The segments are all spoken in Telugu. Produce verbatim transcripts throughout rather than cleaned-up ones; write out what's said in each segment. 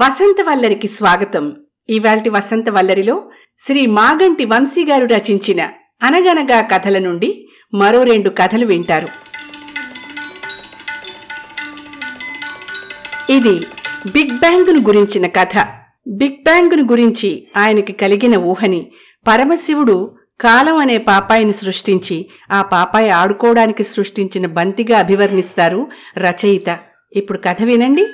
వసంత వల్లరికి స్వాగతం. ఇవాల్టి వసంత వల్లరిలో శ్రీ మాగంటి వంశీ గారు రచించిన అనగనగా కథల నుండి మరో రెండు కథలు వింటారు. ఇది బిగ్ బ్యాంగ్ను గురించిన కథ. బిగ్ బ్యాంగ్ను గురించి ఆయనకి కలిగిన ఊహని, పరమశివుడు కాలం అనే పాపాయిని సృష్టించి ఆ పాపాయి ఆడుకోవడానికి సృష్టించిన బంతిగా అభివర్ణిస్తారు రచయిత. ఇప్పుడు కథ వినండి.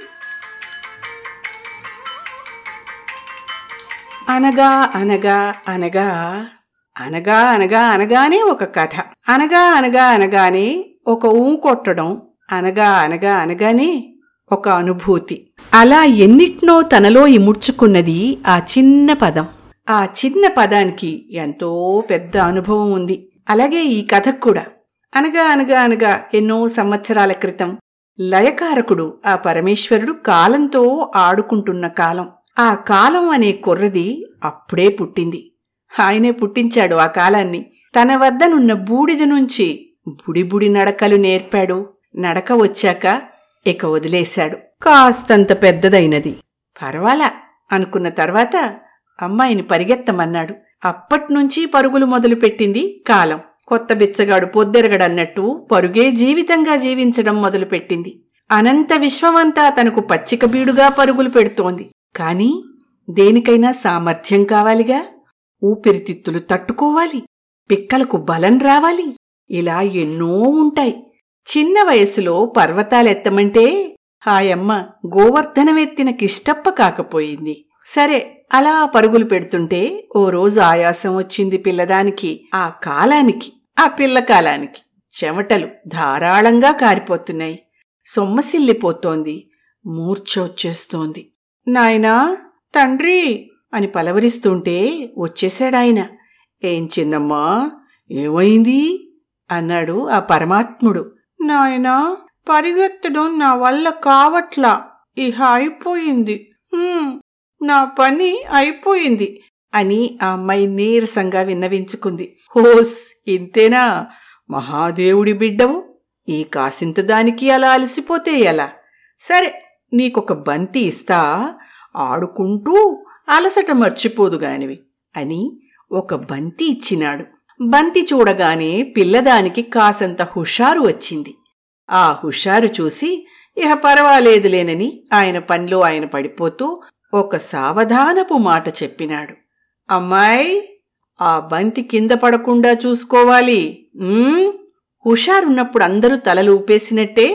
అనగా అనగా అనగా అనగా అనగా అనగానే ఒక కథ. అనగా అనగా అనగానే ఒక ఊ కొట్టడం. అనగా అనగా అనగానే ఒక అనుభూతి. అలా ఎన్నిట్నో తనలో ఇముడ్చుకున్నది ఆ చిన్న పదం. ఆ చిన్న పదానికి ఎంతో పెద్ద అనుభవం ఉంది. అలాగే ఈ కథకు కూడా. అనగా అనగా అనగా ఎన్నో సంవత్సరాల క్రితం లయకారకుడు ఆ పరమేశ్వరుడు కాలంతో ఆడుకుంటున్న కాలం. ఆ కాలం అనే కొర్రది అప్పుడే పుట్టింది. ఆయనే పుట్టించాడు ఆ కాలాన్ని. తన వద్దనున్న బూడిద నుంచి బుడిబుడి నడకలు నేర్పాడు. నడక వచ్చాక ఇక వదిలేశాడు. కాస్తంత పెద్దదైనది. పర్వాలా అనుకున్న తర్వాత అమ్మాయిని పరిగెత్తమన్నాడు. అప్పట్నుంచి పరుగులు మొదలుపెట్టింది కాలం. కొత్త బిచ్చగాడు పొద్దెరగడన్నట్టు పరుగే జీవితంగా జీవించడం మొదలుపెట్టింది. అనంత విశ్వమంతా తనకు పచ్చిక బీడుగా పరుగులు పెడుతోంది. కాని దేనికైనా సామర్థ్యం కావాలిగా. ఊపిరితిత్తులు తట్టుకోవాలి, పిక్కలకు బలం రావాలి. ఇలా ఎన్నో ఉంటాయి. చిన్న వయసులో పర్వతాలెత్తమంటే ఆయమ్మ గోవర్ధనమెత్తిన కిష్టప్ప కాకపోయింది. సరే, అలా పరుగులు పెడుతుంటే ఓ రోజు ఆయాసం వచ్చింది పిల్లదానికి. ఆ కాలానికి, ఆ పిల్ల కాలానికి చెమటలు ధారాళంగా కారిపోతున్నాయి. సొమ్మసిల్లిపోతోంది. మూర్ఛొచ్చేస్తోంది. నాయనా, తండ్రి అని పలవరిస్తుంటే వచ్చేశాడాయన. ఏం చిన్నమ్మా, ఏమైంది అన్నాడు ఆ పరమాత్ముడు. నాయనా, పరిగెత్తడం నా వల్ల కావట్లా. ఇహ అయిపోయింది, నా పని అయిపోయింది అని ఆ అమ్మాయి నీరసంగా విన్నవించుకుంది. హోస్, ఇంతేనా మహాదేవుడి బిడ్డవు? ఈ కాసింత దానికి అలా అలసిపోతే ఎలా? సరే, నీకొక బంతి ఇస్తా, ఆడుకుంటూ అలసట మర్చిపోదుగానివి అని ఒక బంతి ఇచ్చినాడు. బంతి చూడగానే పిల్లదానికి కాసంత హుషారు వచ్చింది. ఆ హుషారు చూసి ఇహ పర్వాలేదులేనని ఆయన పనిలో ఆయన పడిపోతూ ఒక సావధానపు మాట చెప్పినాడు. అమ్మాయి, ఆ బంతి కింద పడకుండా చూసుకోవాలి. హుషారున్నప్పుడు అందరూ తలలు ఊపేసినట్టే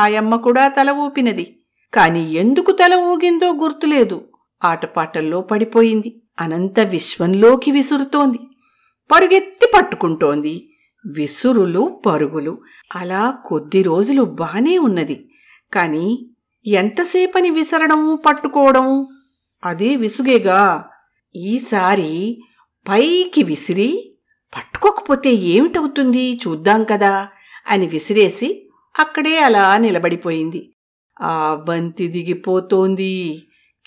ఆయమ్మ కూడా తల ఊపినది. కాని ఎందుకు తల ఊగిందో గుర్తులేదు. ఆటపాటల్లో పడిపోయింది. అనంత విశ్వంలోకి విసురుతోంది. పరుగెత్తి పట్టుకుంటోంది. విసురులు, పరుగులు. అలా కొద్ది రోజులు బానే ఉన్నది. కాని ఎంతసేపని విసరడము, పట్టుకోవడము, అదే విసుగేగా. ఈసారి పైకి విసిరి పట్టుకోకపోతే ఏమిటవుతుంది చూద్దాం కదా అని విసిరేసి అక్కడే అలా నిలబడిపోయింది. ఆ బంతి దిగిపోతోంది,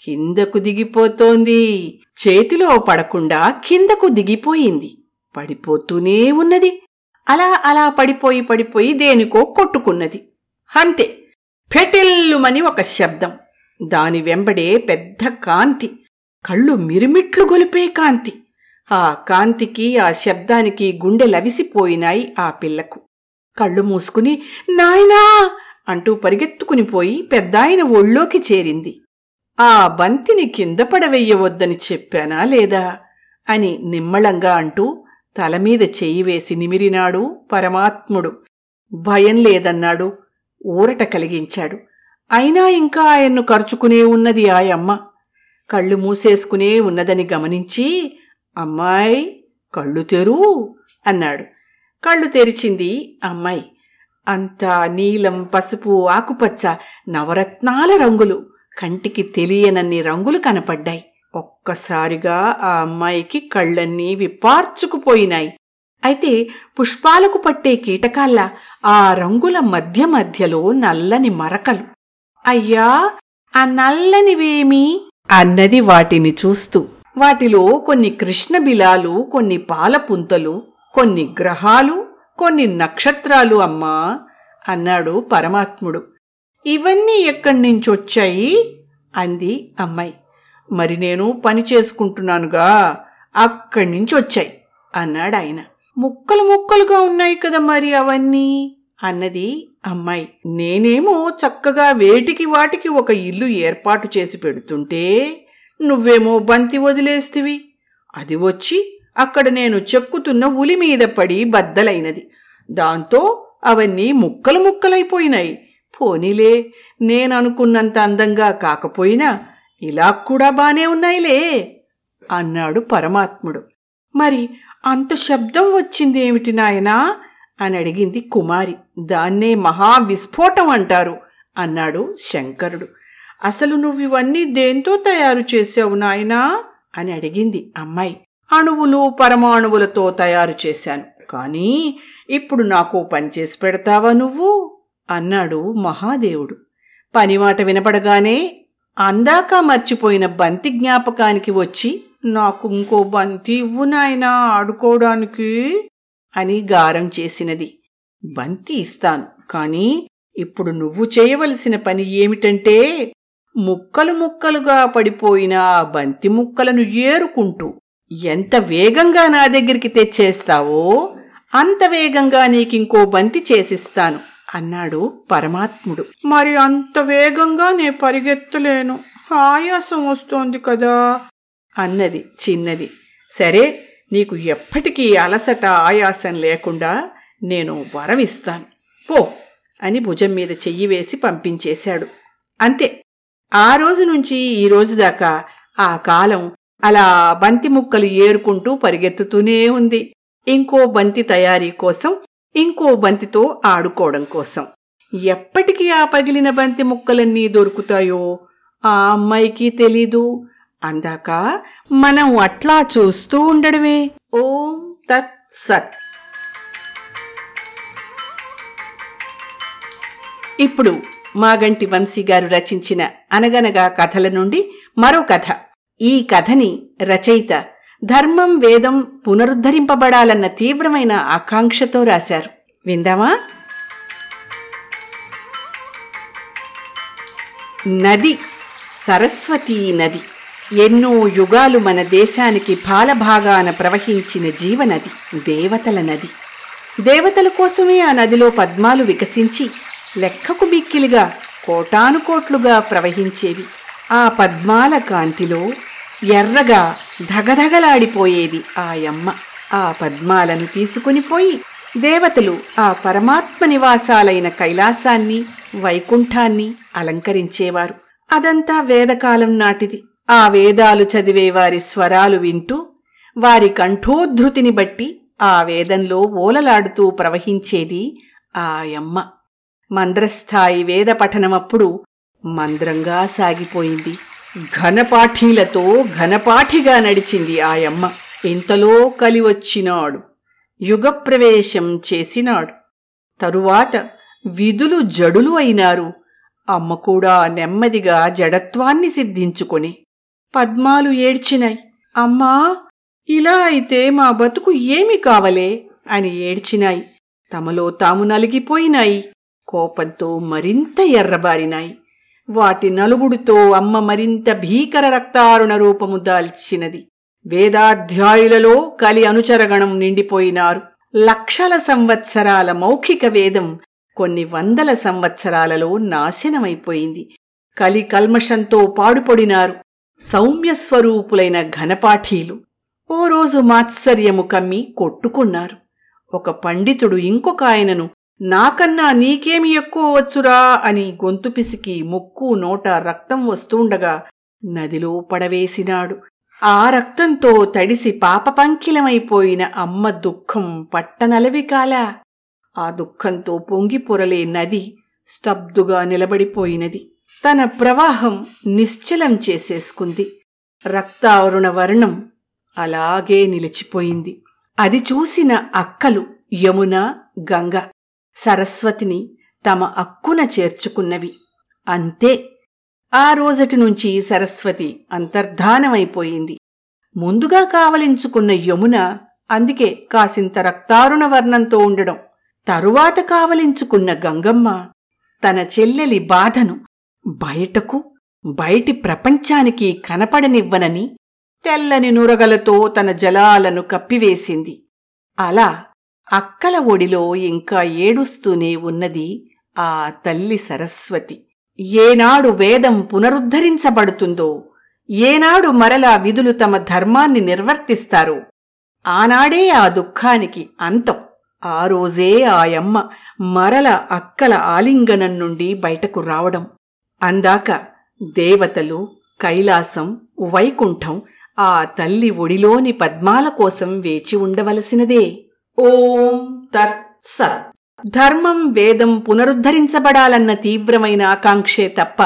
కిందకు దిగిపోతోంది. చేతిలో పడకుండా కిందకు దిగిపోయింది. పడిపోతూనే ఉన్నది. అలా అలా పడిపోయి పడిపోయి దేనికో కొట్టుకున్నది. అంతే, ఫెటిల్లుమని ఒక శబ్దం. దాని వెంబడే పెద్ద కాంతి, కళ్ళు మిరుమిట్లు గొలిపే కాంతి. ఆ కాంతికి ఆ శబ్దానికి గుండె లవిసిపోయినాయి ఆ పిల్లకు. కళ్ళు మూసుకుని నాయనా అంటూ పరిగెత్తుకునిపోయి పెద్దాయన ఒళ్ళోకి చేరింది. ఆ బంతిని కింద పడవెయ్యవద్దని చెప్పానా లేదా అని నిమ్మళంగా అంటూ తలమీద చెయ్యి వేసి నిమిరినాడు పరమాత్ముడు. భయం లేదన్నాడు. ఊరట కలిగించాడు. అయినా ఇంకా ఆయన్ను ఖర్చుకునే ఉన్నది ఆయమ్మ. కళ్ళు మూసేసుకునే ఉన్నదని గమనించి, అమ్మాయి కళ్ళు తెరు అన్నాడు. కళ్ళు తెరిచింది అమ్మాయి. అంతా నీలం, పసుపు, ఆకుపచ్చ, నవరత్నాల రంగులు. కంటికి తెలియనన్ని రంగులు కనపడ్డాయి. ఒక్కసారిగా ఆ అమ్మాయికి కళ్ళన్నీ విపార్చుకుపోయినాయి. అయితే పుష్పాలకు పట్టే కీటకాల్లా ఆ రంగుల మధ్య మధ్యలో నల్లని మరకలు. అయ్యా, ఆ నల్లనివేమి అన్నది వాటిని చూస్తూ. వాటిలో కొన్ని కృష్ణబిలాలు, కొన్ని పాలపుంతలు, కొన్ని గ్రహాలు, కొన్ని నక్షత్రాలు అమ్మా అన్నాడు పరమాత్ముడు. ఇవన్నీ ఎక్కడి నుంచొచ్చాయి అంది అమ్మాయి. మరి నేను పని చేసుకుంటున్నానుగా, అక్కడి నుంచి వచ్చాయి అన్నాడు ఆయన. ముక్కలు ముక్కలుగా ఉన్నాయి కదా మరి అవన్నీ అన్నది అమ్మాయి. నేనేమో చక్కగా వేటికి వాటికి ఒక ఇల్లు ఏర్పాటు చేసి పెడుతుంటే నువ్వేమో బంతి వదిలేస్తివి, అది వచ్చి అక్కడ నేను చెక్కుతున్న ఉలి మీద పడి బద్దలైనది, దాంతో అవన్నీ ముక్కలు ముక్కలైపోయినాయి. పోనీలే, నేననుకున్నంత అందంగా కాకపోయినా ఇలా కూడా బానే ఉన్నాయిలే అన్నాడు పరమాత్ముడు. మరి అంత శబ్దం వచ్చిందేమిటి నాయనా అని అడిగింది కుమారి. దాన్నే మహావిస్ఫోటం అంటారు అన్నాడు శంకరుడు. అసలు నువ్వివన్నీ దేంతో తయారు చేశావు నాయనా అని అడిగింది అమ్మాయి. అణువులు పరమాణువులతో తయారు చేశాను, కానీ ఇప్పుడు నాకు పనిచేసి పెడతావా నువ్వు అన్నాడు మహాదేవుడు. పనిమాట వినపడగానే అందాక మర్చిపోయిన బంతి జ్ఞాపకానికి వచ్చి, నాకు ఇంకో బంతి ఇవ్వు నాయనా ఆడుకోవడానికి అని గారం చేసినది. బంతి ఇస్తాను, కానీ ఇప్పుడు నువ్వు చేయవలసిన పని ఏమిటంటే ముక్కలు ముక్కలుగా పడిపోయిన బంతి ముక్కలను ఏరుకుంటూ ఎంత వేగంగా నా దగ్గరికి తెచ్చేస్తావో అంత వేగంగా నీకింకో బంతి చేసిస్తాను అన్నాడు పరమాత్ముడు. మరి అంత వేగంగా నే పరిగెత్తలేను, ఆయాసం వస్తోంది కదా అన్నది చిన్నది. సరే, నీకు ఎప్పటికీ అలసట ఆయాసం లేకుండా నేను వరమిస్తాను పో అని భుజం మీద చెయ్యి వేసి పంపించేశాడు. అంతే, ఆ రోజు నుంచి ఈ రోజు దాకా ఆ కాలం అలా బంతి ముక్కలు ఏరుకుంటూ పరిగెత్తుతూనే ఉంది, ఇంకో బంతి తయారీ కోసం, ఇంకో బంతితో ఆడుకోవడం కోసం. ఎప్పటికీ ఆ పగిలిన బంతి ముక్కలన్నీ దొరుకుతాయో ఆ అమ్మాయికి తెలీదు. అందాక మనం అట్లా చూస్తూ ఉండడమే. ఓం తత్ సత్. ఇప్పుడు మాగంటి వంశీ గారు రచించిన అనగనగా కథల నుండి మరో కథ. ఈ కథని రచయిత ధర్మం వేదం పునరుద్ధరింపబడాలన్న తీవ్రమైన ఆకాంక్షతో రాశారు. విందామా? నది, సరస్వతీ నది. ఎన్నో యుగాలు మన దేశానికి పాలభాగాన ప్రవహించిన జీవనది, దేవతల నది. దేవతల కోసమే ఆ నదిలో పద్మాలు వికసించి లెక్కకు మిక్కిలిగా కోటానుకోట్లుగా ప్రవహించేవి. ఆ పద్మాల కాంతిలో ఎర్రగా ధగధగలాడిపోయేది ఆయమ్మ. ఆ పద్మాలను తీసుకునిపోయి దేవతలు ఆ పరమాత్మ నివాసాలైన కైలాసాన్ని, వైకుంఠాన్ని అలంకరించేవారు. అదంతా వేదకాలం నాటిది. ఆ వేదాలు చదివే వారి స్వరాలు వింటూ వారి కంఠోద్ధృతిని బట్టి ఆ వేదంలో ఓలలాడుతూ ప్రవహించేది ఆయమ్మ. మంద్రస్థాయి వేద పఠనమప్పుడు మంద్రంగా సాగిపోయింది. ఘనపాఠీలతో ఘనపాఠిగా నడిచింది ఆయమ్మ. ఇంతలో కలివచ్చినాడు, యుగప్రవేశం చేసినాడు. తరువాత విదులు జడులు అయినారు. అమ్మ కూడా నెమ్మదిగా జడత్వాన్ని సిద్ధించుకొని. పద్మాలు ఏడ్చినాయి. అమ్మా, ఇలా అయితే మా బతుకు ఏమి కావలే అని ఏడ్చినాయి. తమలో తాము నలిగిపోయినాయి. కోపంతో మరింత ఎర్రబారినాయి. వాటి నలుగుడితో అమ్మ మరింత భీకర రక్తారుణ రూపము దాల్చినది. వేదాధ్యాయులలో కలి అనుచరగణం నిండిపోయినారు. లక్షల సంవత్సరాల మౌఖిక వేదం కొన్ని వందల సంవత్సరాలలో నాశనమైపోయింది. కలి కల్మషంతో పాడుపడినారు సౌమ్యస్వరూపులైన ఘనపాఠీలు. ఓ రోజు మాత్సర్యము కమ్మి కొట్టుకున్నారు. ఒక పండితుడు ఇంకొక ఆయనను నాకన్నా నీకేమి ఎక్కువ వచ్చురా అని గొంతు పిసికి ముక్కు నోట రక్తం వస్తుండగా నదిలో పడవేసినాడు. ఆ రక్తంతో తడిసి పాపపంకిలమైపోయిన అమ్మ దుఃఖం పట్టనలవి కాలా. ఆ దుఃఖంతో పొంగిపొరలే నది స్తబ్దుగా నిలబడిపోయినది. తన ప్రవాహం నిశ్చలం చేసేసుకుంది. రక్తారుణ వర్ణం అలాగే నిలిచిపోయింది. అది చూసిన అక్కలు యమున, గంగ సరస్వతిని తమ అక్కున చేర్చుకున్నవి. అంతే, ఆ రోజటి నుంచి సరస్వతి అంతర్ధానమైపోయింది. ముందుగా కావలించుకున్న యమున, అందుకే కాసింత రక్తారుణ వర్ణంతో ఉండడం. తరువాత కావలించుకున్న గంగమ్మ తన చెల్లెలి బాధను బయటకు, బయటి ప్రపంచానికి కనపడనివ్వనని తెల్లని నురగలతో తన జలాలను కప్పివేసింది. అలా అక్కల ఒడిలో ఇంకా ఏడుస్తూనే ఉన్నది ఆ తల్లి సరస్వతి. ఏనాడు వేదం పునరుద్ధరించబడుతుందో, ఏనాడు మరలా విధులు తమ ధర్మాన్ని నిర్వర్తిస్తారో ఆనాడే ఆ దుఃఖానికి అంతం. ఆ రోజే ఆయమ్మ మరల అక్కల ఆలింగనం నుండి బయటకు రావడం. అందాక దేవతలు, కైలాసం, వైకుంఠం ఆ తల్లి ఒడిలోని పద్మాల కోసం వేచి ఉండవలసినదే. ఓం తత్ సత్. ధర్మం, వేదం పునరుద్ధరించబడాలన్న తీవ్రమైన ఆకాంక్షే తప్ప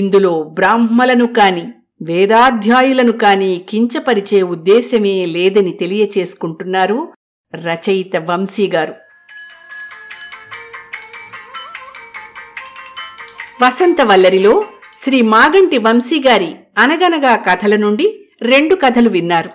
ఇందులో బ్రాహ్మలను కాని వేదాధ్యాయులను కాని కించపరిచే ఉద్దేశమే లేదని తెలియచేసుకుంటున్నారు రచయిత వంశీగారు. వసంతవల్లరిలో శ్రీ మాగంటి వంశీగారి అనగనగా కథల నుండి రెండు కథలు విన్నారు.